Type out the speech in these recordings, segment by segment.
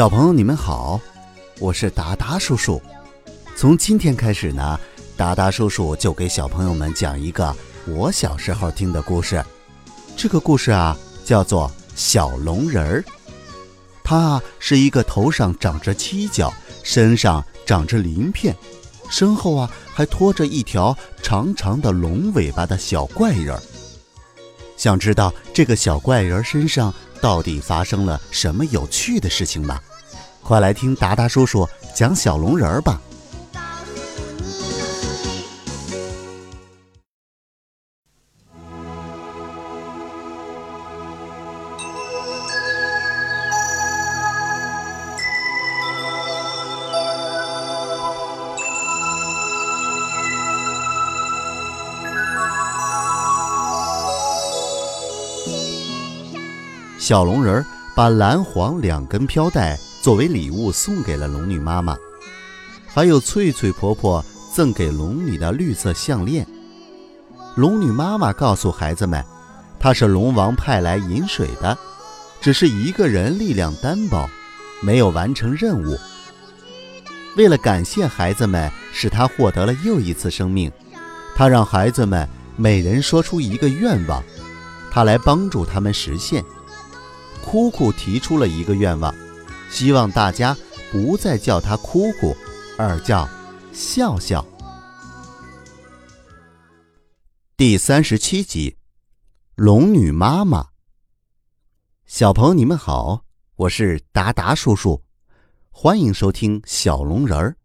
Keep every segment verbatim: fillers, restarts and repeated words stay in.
小朋友你们好，我是达达叔叔。从今天开始呢，达达叔叔就给小朋友们讲一个我小时候听的故事。这个故事啊，叫做小龙人儿。他是一个头上长着犄角，身上长着鳞片，身后啊还拖着一条长长的龙尾巴的小怪人儿。想知道这个小怪人身上到底发生了什么有趣的事情吧？快来听达达叔叔讲小龙人儿吧。小龙人把蓝黄两根飘带作为礼物送给了龙女妈妈，还有翠翠婆婆赠给龙女的绿色项链。龙女妈妈告诉孩子们，她是龙王派来饮水的，只是一个人力量单薄，没有完成任务。为了感谢孩子们，使她获得了又一次生命，她让孩子们每人说出一个愿望，她来帮助他们实现。哭哭提出了一个愿望，希望大家不再叫他哭哭，而叫笑笑。第三十七集，龙女妈妈。小朋友你们好，我是达达叔叔，欢迎收听小龙人儿。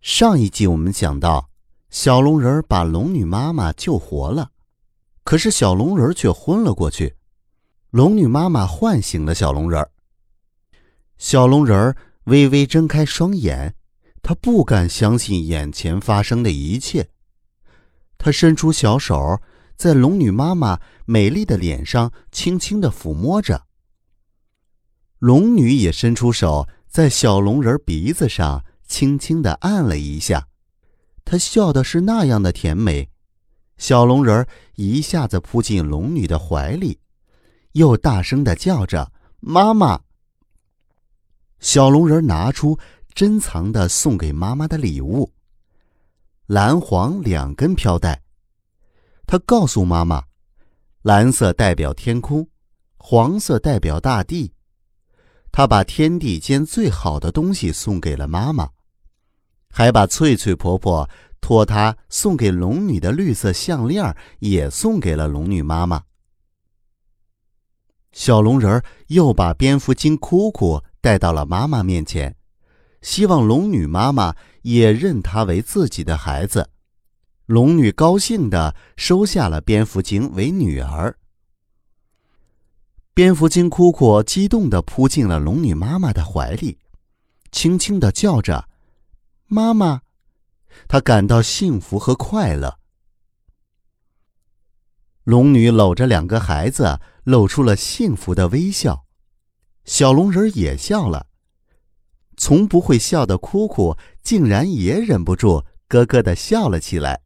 上一集我们讲到，小龙人儿把龙女妈妈救活了，可是小龙人儿却昏了过去。龙女妈妈唤醒了小龙人儿，小龙人儿微微睁开双眼，他不敢相信眼前发生的一切。他伸出小手，在龙女妈妈美丽的脸上轻轻地抚摸着。龙女也伸出手，在小龙人儿鼻子上轻轻地按了一下，她笑的是那样的甜美。小龙人儿一下子扑进龙女的怀里，又大声地叫着妈妈。小龙人拿出珍藏的送给妈妈的礼物，蓝黄两根飘带。他告诉妈妈，蓝色代表天空，黄色代表大地。他把天地间最好的东西送给了妈妈，还把翠翠婆婆托她送给龙女的绿色项链也送给了龙女妈妈。小龙人儿又把蝙蝠精哭哭带到了妈妈面前，希望龙女妈妈也认他为自己的孩子。龙女高兴地收下了蝙蝠精为女儿。蝙蝠精哭哭激动地扑进了龙女妈妈的怀里，轻轻地叫着妈妈。她感到幸福和快乐。龙女搂着两个孩子，露出了幸福的微笑。小龙人也笑了，从不会笑的哭哭竟然也忍不住咯咯地笑了起来。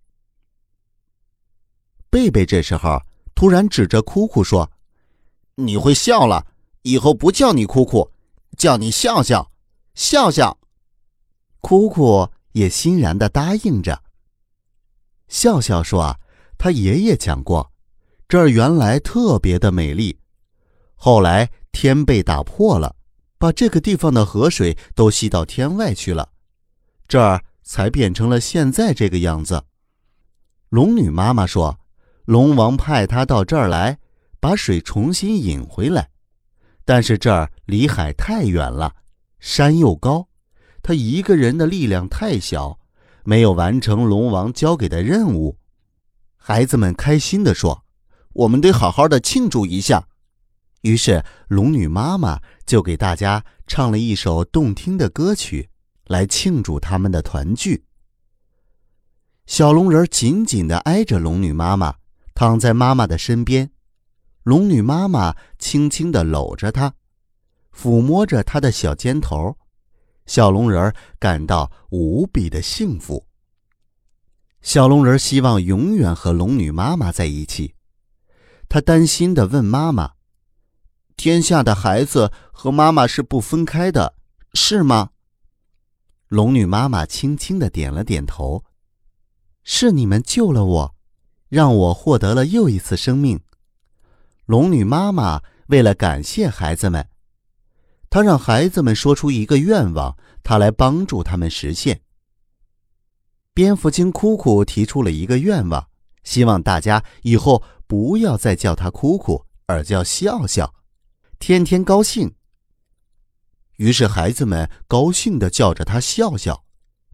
贝贝这时候突然指着哭哭说，你会笑了，以后不叫你哭哭，叫你笑笑，笑笑。哭哭也欣然地答应着。笑笑说啊，他爷爷讲过，这儿原来特别的美丽，后来天被打破了，把这个地方的河水都吸到天外去了，这儿才变成了现在这个样子。龙女妈妈说，龙王派她到这儿来，把水重新引回来，但是这儿离海太远了，山又高，她一个人的力量太小，没有完成龙王交给的任务。孩子们开心地说，我们得好好的庆祝一下。于是龙女妈妈就给大家唱了一首动听的歌曲，来庆祝他们的团聚。小龙人紧紧地挨着龙女妈妈，躺在妈妈的身边。龙女妈妈轻轻地搂着她，抚摸着她的小肩头。小龙人感到无比的幸福。小龙人希望永远和龙女妈妈在一起。他担心地问妈妈，天下的孩子和妈妈是不分开的，是吗？”龙女妈妈轻轻地点了点头。“是你们救了我，让我获得了又一次生命。”龙女妈妈为了感谢孩子们，她让孩子们说出一个愿望，她来帮助他们实现。蝙蝠精哭哭提出了一个愿望，希望大家以后不要再叫她哭哭，而叫笑笑，天天高兴。于是孩子们高兴地叫着她笑笑，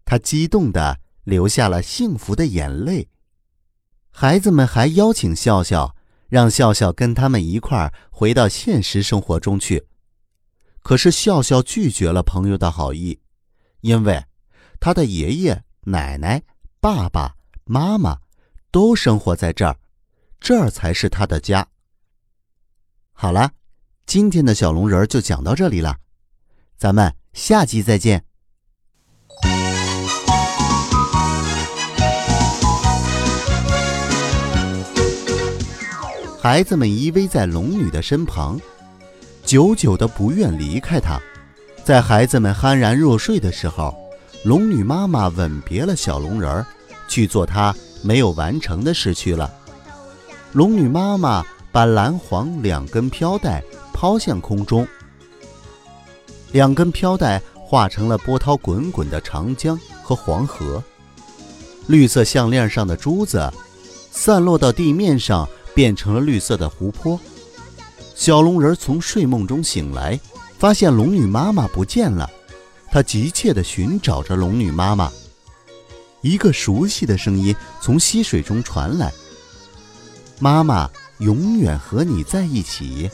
她激动地流下了幸福的眼泪。孩子们还邀请笑笑，让笑笑跟他们一块儿回到现实生活中去。可是笑笑拒绝了朋友的好意，因为他的爷爷、奶奶、爸爸、妈妈都生活在这儿，这儿才是他的家。好了，今天的小龙人就讲到这里了，咱们下集再见。孩子们依偎在龙女的身旁，久久的不愿离开她。在孩子们酣然入睡的时候，龙女妈妈吻别了小龙人儿，去做她没有完成的事去了。龙女妈妈把蓝黄两根飘带抛向空中，两根飘带化成了波涛滚滚的长江和黄河，绿色项链上的珠子散落到地面上，变成了绿色的湖泊。小龙人从睡梦中醒来，发现龙女妈妈不见了，他急切地寻找着龙女妈妈。一个熟悉的声音从溪水中传来：“妈妈永远和你在一起。”